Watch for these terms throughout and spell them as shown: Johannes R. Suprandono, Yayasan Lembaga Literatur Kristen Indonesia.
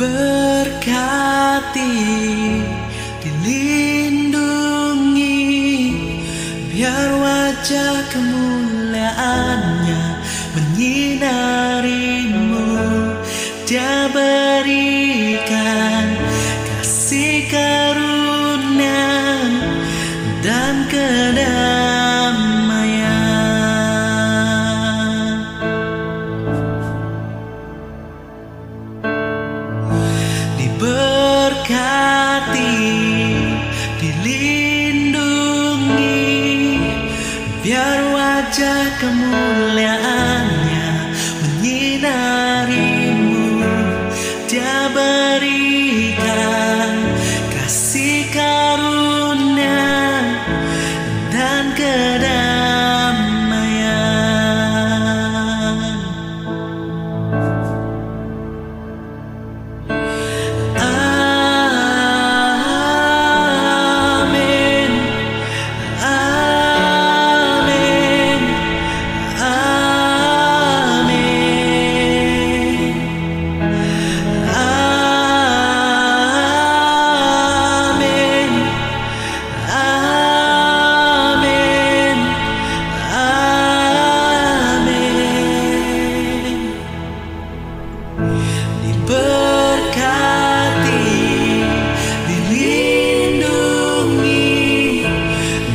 diberkati, dilindungi, biar wajah kemuliaannya menyinarimu. Dia berikan kasih karunia dan kedamaian. Diberkati, dilindungi, biar wajah kemuliaannya menyinarimu. Dia berikan kasih karunia dan kedamaian. Amin, amin, amin, amin, amin, amin. Diberkati, dilindungi,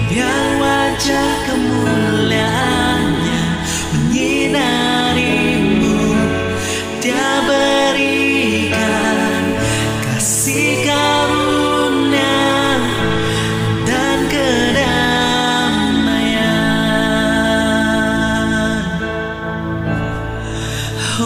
biar wajah kemuliaannya menyinarimu. Dia berikan kasih karunia dan kedamaian. Oh, amin, amin, amin, amin, amin, amin.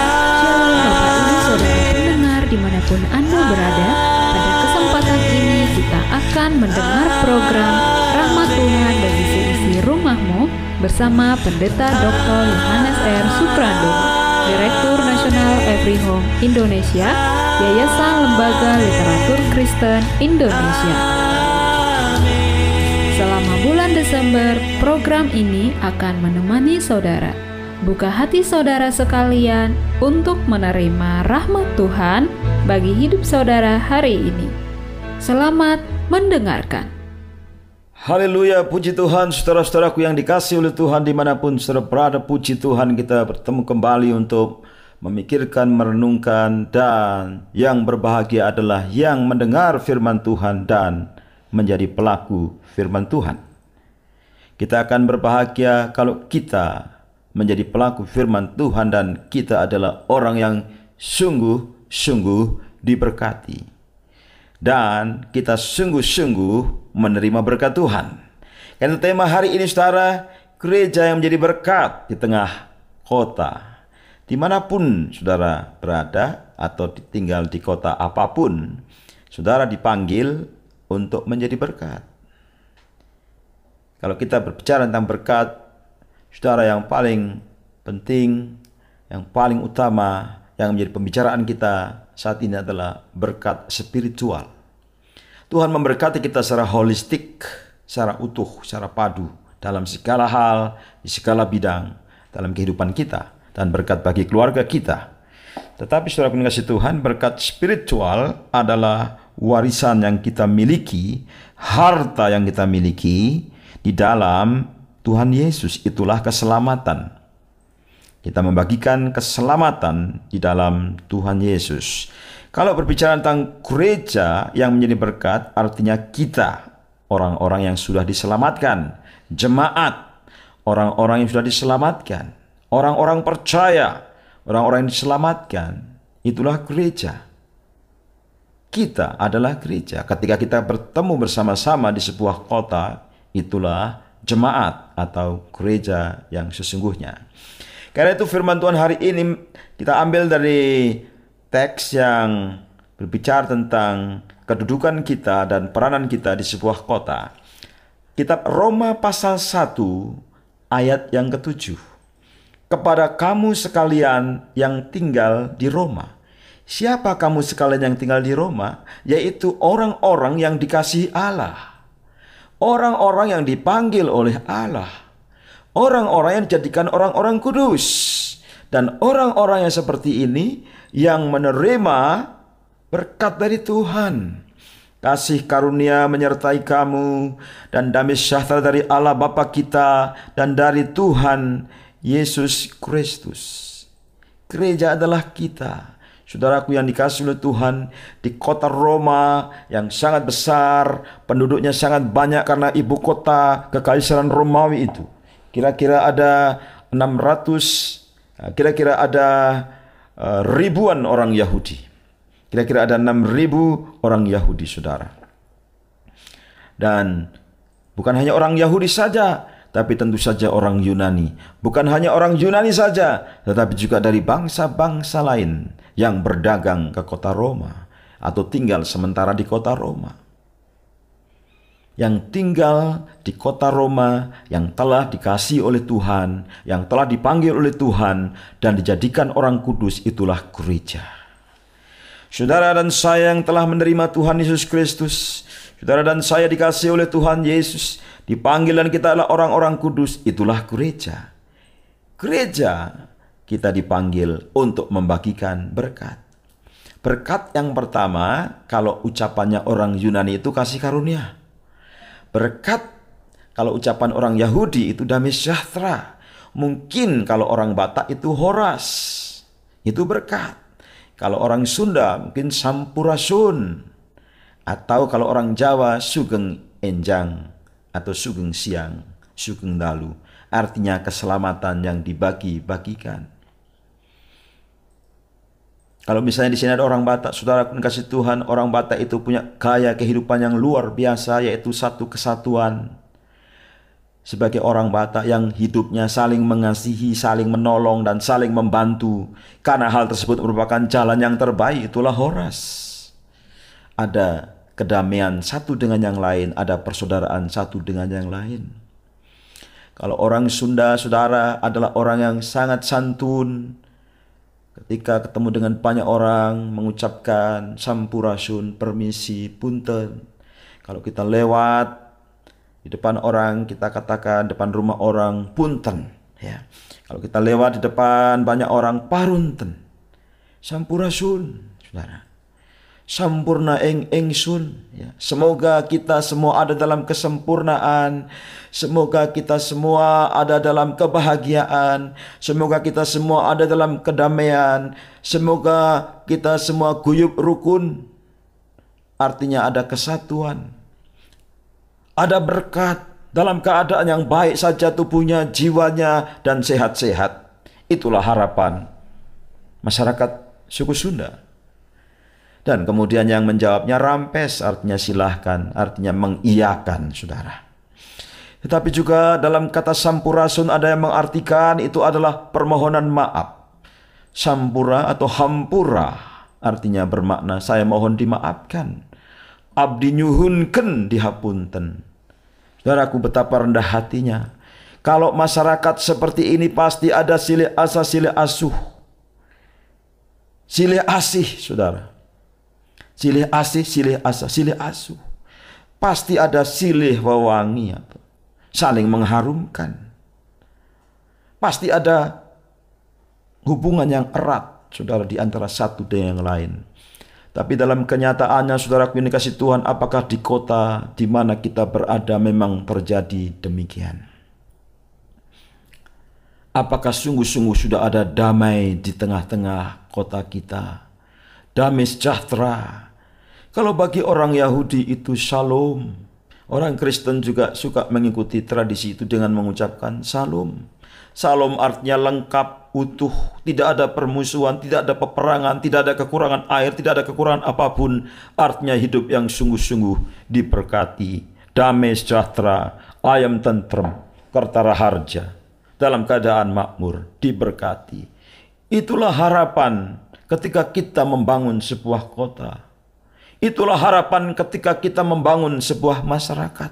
Shalom, saudara pendengar dimanapun Anda berada. Pada kesempatan ini kita akan mendengar program Rahmat Tuhan bagi seisi rumahmu bersama Pendeta Dr. Johannes R. Suprandono, Direktur Nasional Every Home Indonesia, Yayasan Lembaga Literatur Kristen Indonesia. Selama bulan Desember, program ini akan menemani saudara. Buka hati saudara sekalian untuk menerima rahmat Tuhan bagi hidup saudara hari ini. Selamat mendengarkan. Haleluya, puji Tuhan. Saudara-saudaraku yang dikasih oleh Tuhan, dimanapun saudara berada, puji Tuhan, kita bertemu kembali untuk memikirkan, merenungkan, dan yang berbahagia adalah yang mendengar firman Tuhan dan menjadi pelaku firman Tuhan. Kita akan berbahagia kalau kita menjadi pelaku firman Tuhan dan kita adalah orang yang sungguh-sungguh diberkati. Dan kita sungguh-sungguh menerima berkat Tuhan. Karena tema hari ini, saudara, gereja yang menjadi berkat di tengah kota. Dimanapun saudara berada atau tinggal di kota apapun, saudara dipanggil untuk menjadi berkat. Kalau kita berbicara tentang berkat, saudara, yang paling penting, yang paling utama, yang menjadi pembicaraan kita saat ini adalah berkat spiritual. Tuhan memberkati kita secara holistik, secara utuh, secara padu, dalam segala hal, di segala bidang, dalam kehidupan kita, dan berkat bagi keluarga kita. Tetapi saudara kasih Tuhan, berkat spiritual adalah warisan yang kita miliki, harta yang kita miliki di dalam Tuhan Yesus. Itulah keselamatan. Kita membagikan keselamatan di dalam Tuhan Yesus. Kalau berbicara tentang gereja yang menjadi berkat, artinya kita, orang-orang yang sudah diselamatkan, jemaat, orang-orang yang sudah diselamatkan, orang-orang percaya, orang-orang yang diselamatkan, itulah gereja. Kita adalah gereja. Ketika kita bertemu bersama-sama di sebuah kota, itulah jemaat atau gereja yang sesungguhnya. Karena itu firman Tuhan hari ini kita ambil dari teks yang berbicara tentang kedudukan kita dan peranan kita di sebuah kota. Kitab Roma pasal 1 ayat yang ke-7. Kepada kamu sekalian yang tinggal di Roma. Siapa kamu sekalian yang tinggal di Roma? Yaitu orang-orang yang dikasihi Allah. Orang-orang yang dipanggil oleh Allah. Orang-orang yang dijadikan orang-orang kudus. Dan orang-orang yang seperti ini yang menerima berkat dari Tuhan. Kasih karunia menyertai kamu dan damai sejahtera dari Allah Bapa kita dan dari Tuhan Yesus Kristus. Gereja adalah kita. Saudaraku yang dikasihi oleh Tuhan, di kota Roma yang sangat besar, penduduknya sangat banyak karena ibu kota kekaisaran Romawi itu. Kira-kira ada ribuan orang Yahudi. Kira-kira ada 6.000 orang Yahudi, saudara. Dan bukan hanya orang Yahudi saja, tapi tentu saja orang Yunani. Bukan hanya orang Yunani saja, tetapi juga dari bangsa-bangsa lain yang berdagang ke kota Roma atau tinggal sementara di kota Roma, yang tinggal di kota Roma, yang telah dikasihi oleh Tuhan, yang telah dipanggil oleh Tuhan dan dijadikan orang kudus, itulah gereja. Saudara dan saya yang telah menerima Tuhan Yesus Kristus, saudara dan saya dikasihi oleh Tuhan Yesus, dipanggil dan kita adalah orang-orang kudus, itulah gereja. Gereja kita dipanggil untuk membagikan berkat. Berkat yang pertama, kalau ucapannya orang Yunani itu kasih karunia. Berkat kalau ucapan orang Yahudi itu damai sejahtera. Mungkin kalau orang Batak itu horas, itu berkat. Kalau orang Sunda mungkin sampurasun. Atau kalau orang Jawa sugeng enjang atau sugeng siang, sugeng dalu. Artinya keselamatan yang dibagi-bagikan. Kalau misalnya di sini ada orang Batak, saudara pun kasih Tuhan, orang Batak itu punya gaya kehidupan yang luar biasa, yaitu satu kesatuan. Sebagai orang Batak yang hidupnya saling mengasihi, saling menolong, dan saling membantu. Karena hal tersebut merupakan jalan yang terbaik, itulah horas. Ada kedamaian satu dengan yang lain, ada persaudaraan satu dengan yang lain. Kalau orang Sunda, saudara, adalah orang yang sangat santun. Ketika ketemu dengan banyak orang, mengucapkan sampurasun, permisi, punten. Kalau kita lewat di depan orang, kita katakan depan rumah orang, punten. Ya. Kalau kita lewat di depan banyak orang, parunten. Sampurasun, saudara. Sampurna ing ingsun. Ya. Semoga kita semua ada dalam kesempurnaan. Semoga kita semua ada dalam kebahagiaan. Semoga kita semua ada dalam kedamaian. Semoga kita semua guyub rukun. Artinya ada kesatuan. Ada berkat dalam keadaan yang baik saja tubuhnya, jiwanya, dan sehat-sehat. Itulah harapan masyarakat suku Sunda. Dan kemudian yang menjawabnya rampes, artinya silahkan, artinya mengiyakan, saudara. Tetapi juga dalam kata sampurasun ada yang mengartikan itu adalah permohonan maaf. Sampura atau hampura artinya bermakna saya mohon dimaafkan. Abdi nyuhunken dihapunten. Saudaraku, betapa rendah hatinya. Kalau masyarakat seperti ini pasti ada silih asa, silih asuh, silih asih, saudara. Silih asih, silih asa, silih asuh. Pasti ada silih wewangi, saling mengharumkan. Pasti ada hubungan yang erat, saudara, di antara satu dengan yang lain. Tapi dalam kenyataannya, saudara, komunikasi Tuhan, apakah di kota di mana kita berada memang terjadi demikian? Apakah sungguh-sungguh sudah ada damai di tengah-tengah kota kita? Damai sejahtera. Kalau bagi orang Yahudi itu shalom. Orang Kristen juga suka mengikuti tradisi itu dengan mengucapkan shalom. Shalom artinya lengkap, utuh, tidak ada permusuhan, tidak ada peperangan, tidak ada kekurangan air, tidak ada kekurangan apapun. Artinya hidup yang sungguh-sungguh diberkati, damai sejahtera, ayam tentrem, kertara harja, dalam keadaan makmur, diberkati. Itulah harapan ketika kita membangun sebuah kota. Itulah harapan ketika kita membangun sebuah masyarakat.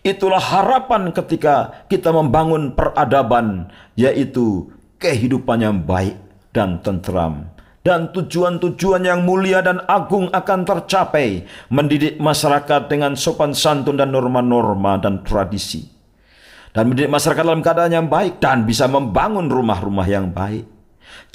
Itulah harapan ketika kita membangun peradaban, yaitu kehidupan yang baik dan tenteram. Dan tujuan-tujuan yang mulia dan agung akan tercapai, mendidik masyarakat dengan sopan santun dan norma-norma dan tradisi. Dan mendidik masyarakat dalam keadaan yang baik dan bisa membangun rumah-rumah yang baik,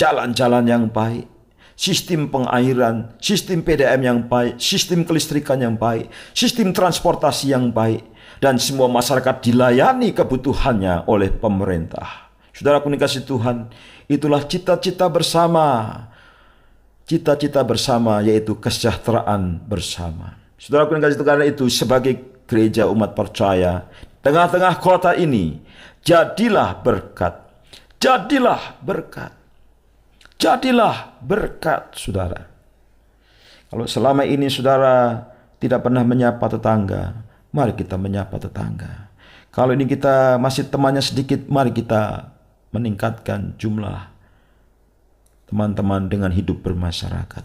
jalan-jalan yang baik, sistem pengairan, sistem PDAM yang baik, sistem kelistrikan yang baik, sistem transportasi yang baik. Dan semua masyarakat dilayani kebutuhannya oleh pemerintah. Saudaraku dikasihi Tuhan, itulah cita-cita bersama. Cita-cita bersama yaitu kesejahteraan bersama. Saudaraku yang kasih Tuhan, itu sebagai gereja umat percaya tengah-tengah kota ini, jadilah berkat. Jadilah berkat. Jadilah berkat, saudara. Kalau selama ini saudara tidak pernah menyapa tetangga, mari kita menyapa tetangga. Kalau ini kita masih temannya sedikit, mari kita meningkatkan jumlah teman-teman dengan hidup bermasyarakat.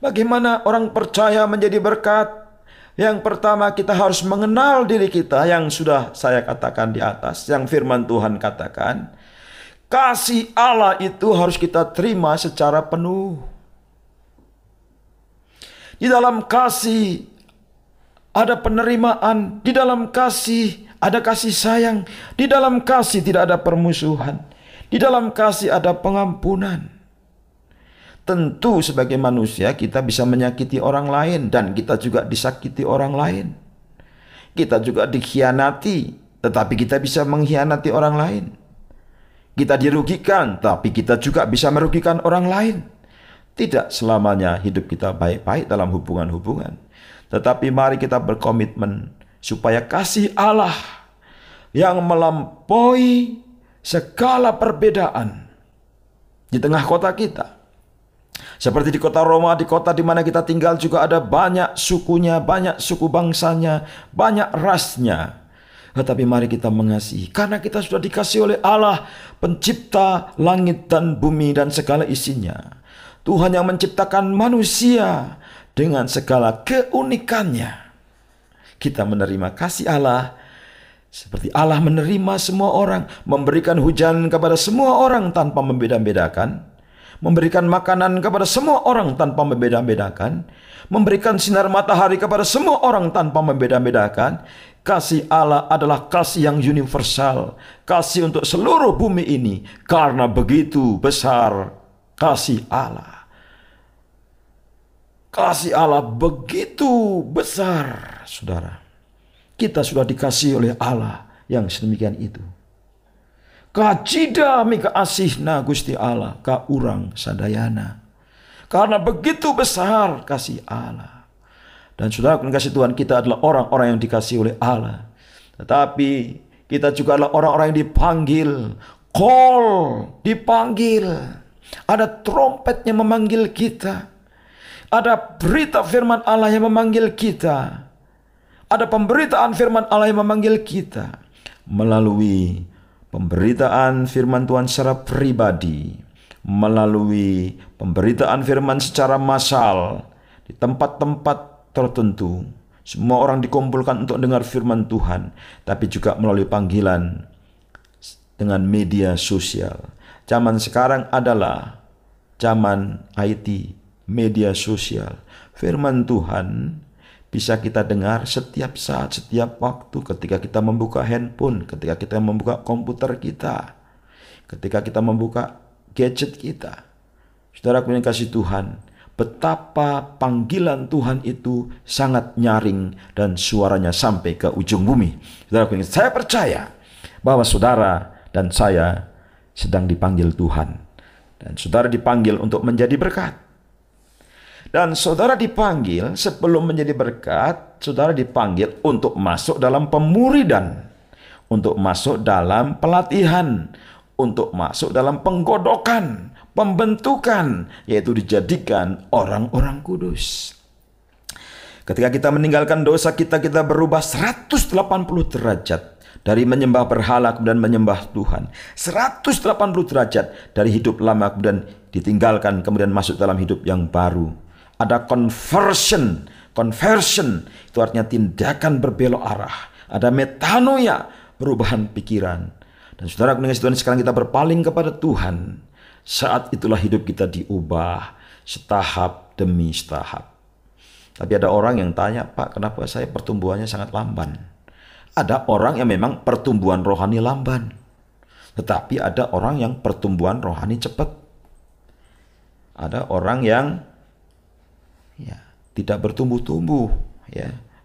Bagaimana orang percaya menjadi berkat? Yang pertama, kita harus mengenal diri kita yang sudah saya katakan di atas, yang firman Tuhan katakan. Kasih Allah itu harus kita terima secara penuh. Di dalam kasih ada penerimaan, di dalam kasih ada kasih sayang, di dalam kasih tidak ada permusuhan. Di dalam kasih ada pengampunan. Tentu sebagai manusia kita bisa menyakiti orang lain dan kita juga disakiti orang lain. Kita juga dikhianati, tetapi kita bisa mengkhianati orang lain. Kita dirugikan, tapi kita juga bisa merugikan orang lain. Tidak selamanya hidup kita baik-baik dalam hubungan-hubungan. Tetapi mari kita berkomitmen supaya kasih Allah yang melampaui segala perbedaan di tengah kota kita. Seperti di kota Roma, di kota di mana kita tinggal juga ada banyak sukunya, banyak suku bangsanya, banyak rasnya. Tetapi mari kita mengasihi, karena kita sudah dikasihi oleh Allah, pencipta langit dan bumi dan segala isinya. Tuhan yang menciptakan manusia dengan segala keunikannya. Kita menerima kasih Allah seperti Allah menerima semua orang, memberikan hujan kepada semua orang tanpa membeda-bedakan, memberikan makanan kepada semua orang tanpa membeda-bedakan, memberikan sinar matahari kepada semua orang tanpa membeda-bedakan. Kasih Allah adalah kasih yang universal, kasih untuk seluruh bumi ini, karena begitu besar kasih Allah. Kasih Allah begitu besar, saudara. Kita sudah dikasihi oleh Allah yang sedemikian itu. Kajida mika asihna Gusti Allah ka urang sadayana. Karena begitu besar kasih Allah. Dan saudara kasih Tuhan, kita adalah orang-orang yang dikasihi oleh Allah. Tetapi kita juga adalah orang-orang yang dipanggil. Call, dipanggil. Ada trompet yang memanggil kita. Ada berita firman Allah yang memanggil kita. Ada pemberitaan firman Allah yang memanggil kita. Melalui pemberitaan firman Tuhan secara pribadi, melalui pemberitaan firman secara massal, di tempat-tempat tertentu, semua orang dikumpulkan untuk dengar firman Tuhan. Tapi juga melalui panggilan dengan media sosial. Zaman sekarang adalah zaman IT, media sosial. Firman Tuhan bisa kita dengar setiap saat, setiap waktu, ketika kita membuka handphone, ketika kita membuka komputer kita, ketika kita membuka gadget kita. Saudara yang kasih Tuhan, betapa panggilan Tuhan itu sangat nyaring dan suaranya sampai ke ujung bumi. Saudara, saya percaya bahwa saudara dan saya sedang dipanggil Tuhan. Dan saudara dipanggil untuk menjadi berkat. Dan saudara dipanggil sebelum menjadi berkat, saudara dipanggil untuk masuk dalam pemuridan, untuk masuk dalam pelatihan, untuk masuk dalam penggodokan, pembentukan, yaitu dijadikan orang-orang kudus. Ketika kita meninggalkan dosa kita, kita berubah 180 derajat. Dari menyembah berhala kemudian menyembah Tuhan. 180 derajat dari hidup lama kemudian ditinggalkan, kemudian masuk dalam hidup yang baru. Ada conversion. Conversion itu artinya tindakan berbelok arah. Ada metanoia, perubahan pikiran. Dan saudara kekasih Tuhan, sekarang kita berpaling kepada Tuhan. Saat itulah hidup kita diubah setahap demi setahap. Tapi ada orang yang tanya, Pak, kenapa saya pertumbuhannya sangat lamban? Ada orang yang memang pertumbuhan rohani lamban. Tetapi ada orang yang pertumbuhan rohani cepat. Ada orang yang tidak bertumbuh-tumbuh,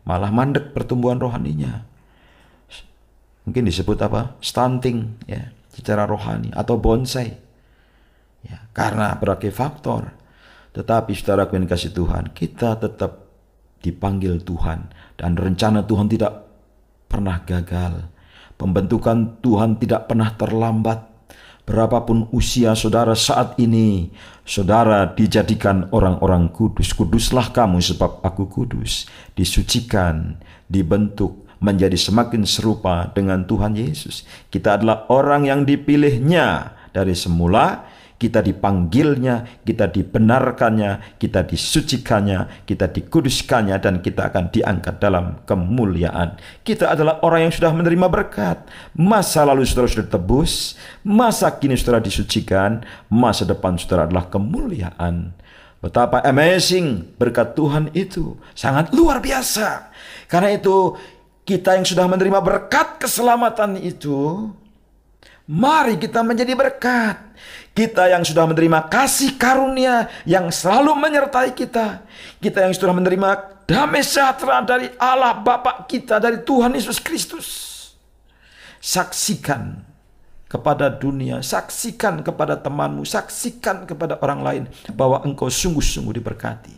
malah mandek pertumbuhan rohaninya. Mungkin disebut apa? Stunting secara rohani, atau bonsai. Karena berbagai faktor. Tetapi saudara kasih Tuhan, kita tetap dipanggil Tuhan, dan rencana Tuhan tidak pernah gagal. Pembentukan Tuhan tidak pernah terlambat. Berapapun usia saudara saat ini, saudara dijadikan orang-orang kudus. Kuduslah kamu sebab aku kudus. Disucikan, dibentuk, menjadi semakin serupa dengan Tuhan Yesus. Kita adalah orang yang dipilihnya dari semula. Kita dipanggilnya, kita dibenarkannya, kita disucikannya, kita dikuduskannya, dan kita akan diangkat dalam kemuliaan. Kita adalah orang yang sudah menerima berkat. Masa lalu saudara sudah tebus, masa kini saudara disucikan, masa depan saudara adalah kemuliaan. Betapa amazing berkat Tuhan itu, sangat luar biasa. Karena itu kita yang sudah menerima berkat keselamatan itu, mari kita menjadi berkat. Kita yang sudah menerima kasih karunia yang selalu menyertai kita. Kita yang sudah menerima damai sejahtera dari Allah Bapa kita, dari Tuhan Yesus Kristus. Saksikan kepada dunia, saksikan kepada temanmu, saksikan kepada orang lain bahwa engkau sungguh-sungguh diberkati.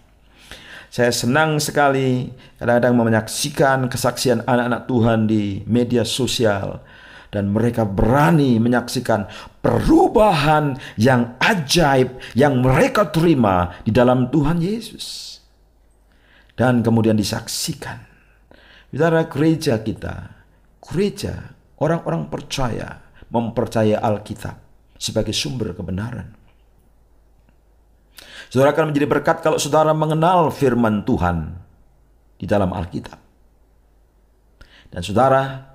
Saya senang sekali kadang-kadang menyaksikan kesaksian anak-anak Tuhan di media sosial. Dan mereka berani menyaksikan perubahan yang ajaib yang mereka terima di dalam Tuhan Yesus. Dan kemudian disaksikan. Bicara gereja kita, gereja orang-orang percaya mempercayai Alkitab sebagai sumber kebenaran. Saudara akan menjadi berkat kalau saudara mengenal firman Tuhan di dalam Alkitab. Dan saudara,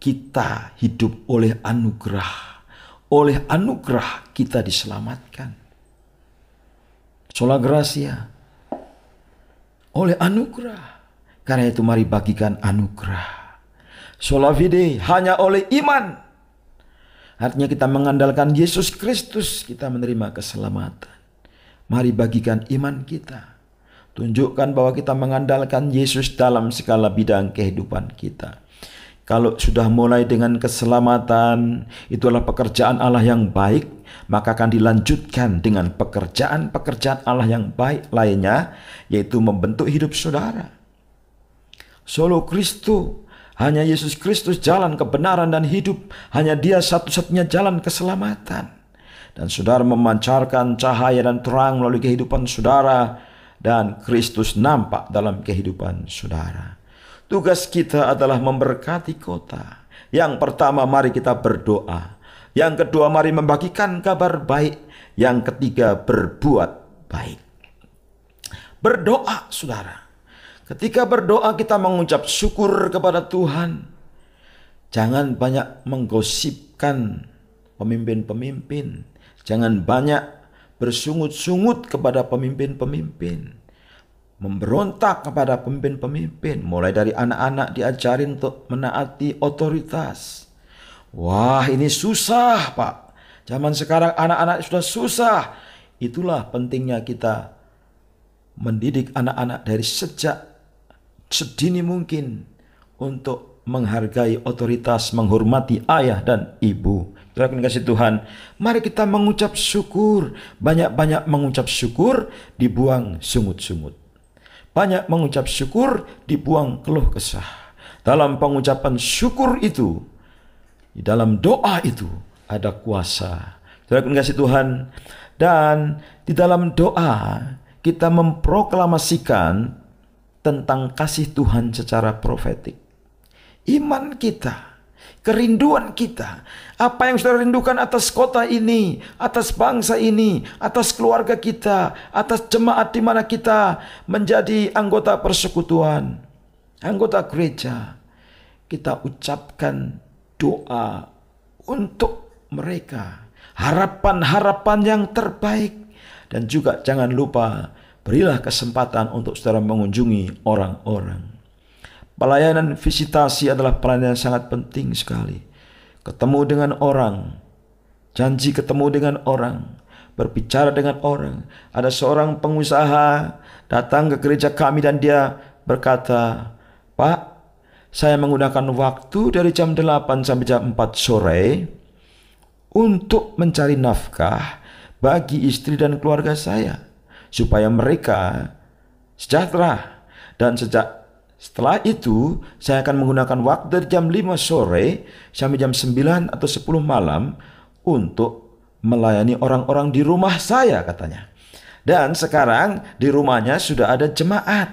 kita hidup oleh anugerah. Oleh anugerah kita diselamatkan. Sola gratia. Oleh anugerah. Karena itu mari bagikan anugerah. Sola fide, hanya oleh iman. Artinya kita mengandalkan Yesus Kristus, kita menerima keselamatan. Mari bagikan iman kita. Tunjukkan bahwa kita mengandalkan Yesus dalam segala bidang kehidupan kita. Kalau sudah mulai dengan keselamatan, itulah pekerjaan Allah yang baik, maka akan dilanjutkan dengan pekerjaan-pekerjaan Allah yang baik lainnya, yaitu membentuk hidup saudara. Solo Kristu, hanya Yesus Kristus jalan kebenaran dan hidup, hanya Dia satu-satunya jalan keselamatan. Dan saudara memancarkan cahaya dan terang melalui kehidupan saudara, dan Kristus nampak dalam kehidupan saudara. Tugas kita adalah memberkati kota. Yang pertama, mari kita berdoa. Yang kedua, mari membagikan kabar baik. Yang ketiga, berbuat baik. Berdoa, saudara. Ketika berdoa, kita mengucap syukur kepada Tuhan. Jangan banyak menggosipkan pemimpin-pemimpin. Jangan banyak bersungut-sungut kepada pemimpin-pemimpin. Memberontak kepada pemimpin-pemimpin. Mulai dari anak-anak diajarin untuk menaati otoritas. Wah, ini susah, Pak. Zaman sekarang anak-anak sudah susah. Itulah pentingnya kita mendidik anak-anak dari sejak sedini mungkin untuk menghargai otoritas, menghormati ayah dan ibu. Terima kasih Tuhan. Mari kita mengucap syukur. Banyak-banyak mengucap syukur, dibuang sungut-sungut. Banyak mengucap syukur, dibuang keluh kesah. Dalam pengucapan syukur itu, di dalam doa itu, ada kuasa. Terima kasih Tuhan. Dan di dalam doa, kita memproklamasikan tentang kasih Tuhan secara profetik. Iman kita Kerinduan kita, apa yang saudara rindukan atas kota ini, atas bangsa ini, atas keluarga kita, atas jemaat di mana kita menjadi anggota persekutuan, anggota gereja. Kita ucapkan doa untuk mereka, harapan-harapan yang terbaik. Dan juga jangan lupa, berilah kesempatan untuk saudara mengunjungi orang-orang. Pelayanan visitasi adalah pelayanan yang sangat penting sekali. Ketemu dengan orang, janji ketemu dengan orang, berbicara dengan orang. Ada seorang pengusaha datang ke gereja kami dan dia berkata, "Pak, saya menggunakan waktu dari jam 8 sampai jam 4 sore untuk mencari nafkah bagi istri dan keluarga saya, supaya mereka sejahtera. Dan setelah itu, saya akan menggunakan waktu dari jam 5 sore sampai jam 9 atau 10 malam untuk melayani orang-orang di rumah saya," katanya. Dan sekarang di rumahnya sudah ada jemaat,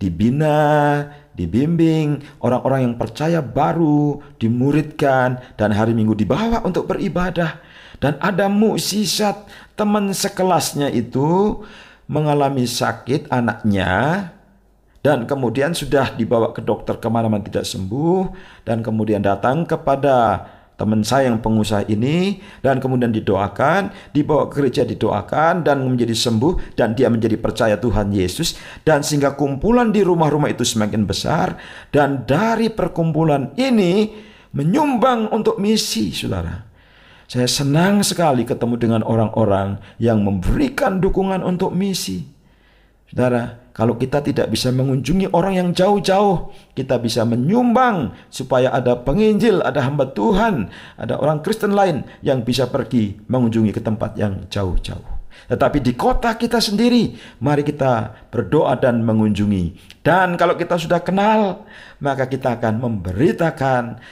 dibina, dibimbing, orang-orang yang percaya baru, dimuridkan, dan hari Minggu dibawa untuk beribadah. Dan ada mukjizat, teman sekelasnya itu mengalami sakit anaknya, dan kemudian sudah dibawa ke dokter kemana-mana tidak sembuh. Dan kemudian datang kepada teman saya yang pengusaha ini. Dan kemudian didoakan, dibawa ke gereja didoakan, dan menjadi sembuh. Dan dia menjadi percaya Tuhan Yesus. Dan sehingga kumpulan di rumah-rumah itu semakin besar. Dan dari perkumpulan ini menyumbang untuk misi, saudara. Saya senang sekali ketemu dengan orang-orang yang memberikan dukungan untuk misi. Saudara, kalau kita tidak bisa mengunjungi orang yang jauh-jauh, kita bisa menyumbang supaya ada penginjil, ada hamba Tuhan, ada orang Kristen lain yang bisa pergi mengunjungi ke tempat yang jauh-jauh. Tetapi di kota kita sendiri, mari kita berdoa dan mengunjungi. Dan kalau kita sudah kenal, maka kita akan memberitakan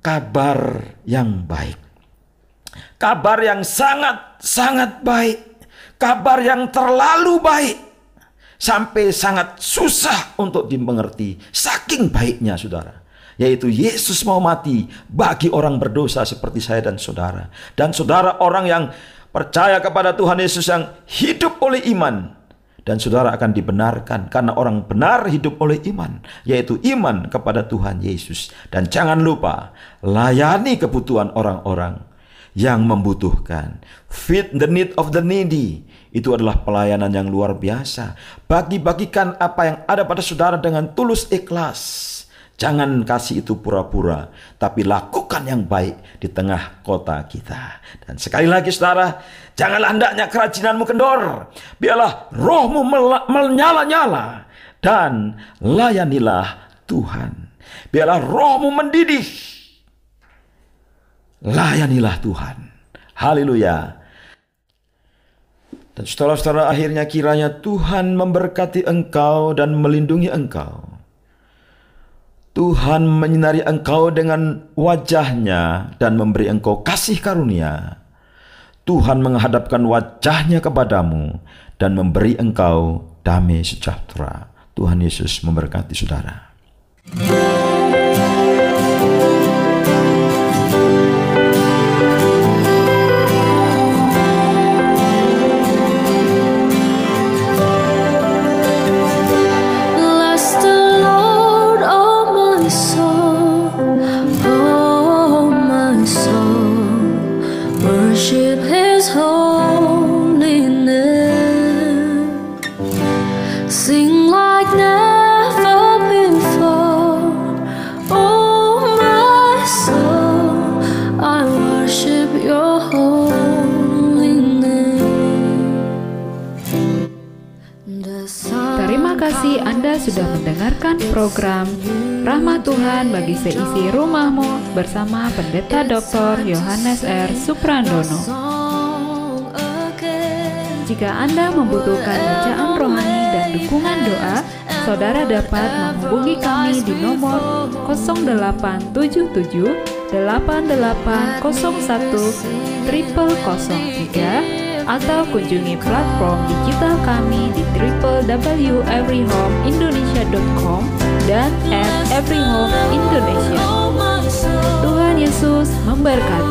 kabar yang baik. Kabar yang sangat-sangat baik. Kabar yang terlalu baik. Sampai sangat susah untuk dimengerti. Saking baiknya, saudara. Yaitu Yesus mau mati bagi orang berdosa seperti saya dan saudara. Dan saudara orang yang percaya kepada Tuhan Yesus yang hidup oleh iman. Dan saudara akan dibenarkan karena orang benar hidup oleh iman. Yaitu iman kepada Tuhan Yesus. Dan jangan lupa, layani kebutuhan orang-orang yang membutuhkan. Feed the need of the needy. Itu adalah pelayanan yang luar biasa. Bagi-bagikan apa yang ada pada saudara dengan tulus ikhlas. Jangan kasih itu pura-pura, tapi lakukan yang baik di tengah kota kita. Dan sekali lagi saudara, janganlah hendaknya kerajinanmu kendor, biarlah rohmu menyala-nyala, dan layanilah Tuhan. Biarlah rohmu mendidih, layanilah Tuhan. Haleluya. Dan saudara-saudara, akhirnya kiranya Tuhan memberkati engkau dan melindungi engkau. Tuhan menyinari engkau dengan wajahnya dan memberi engkau kasih karunia. Tuhan menghadapkan wajahnya kepadamu dan memberi engkau damai sejahtera. Tuhan Yesus memberkati saudara. Sudah mendengarkan program Rahmat Tuhan bagi seisi rumahmu bersama Pendeta Dr. Johannes R. Suprandono. Jika Anda membutuhkan bacaan rohani dan dukungan doa, saudara dapat menghubungi kami di nomor 0877 8801 0003 atau kunjungi platform digital kami di www.everyhomeindonesia.com dan at Every Home Indonesia. Tuhan Yesus memberkati.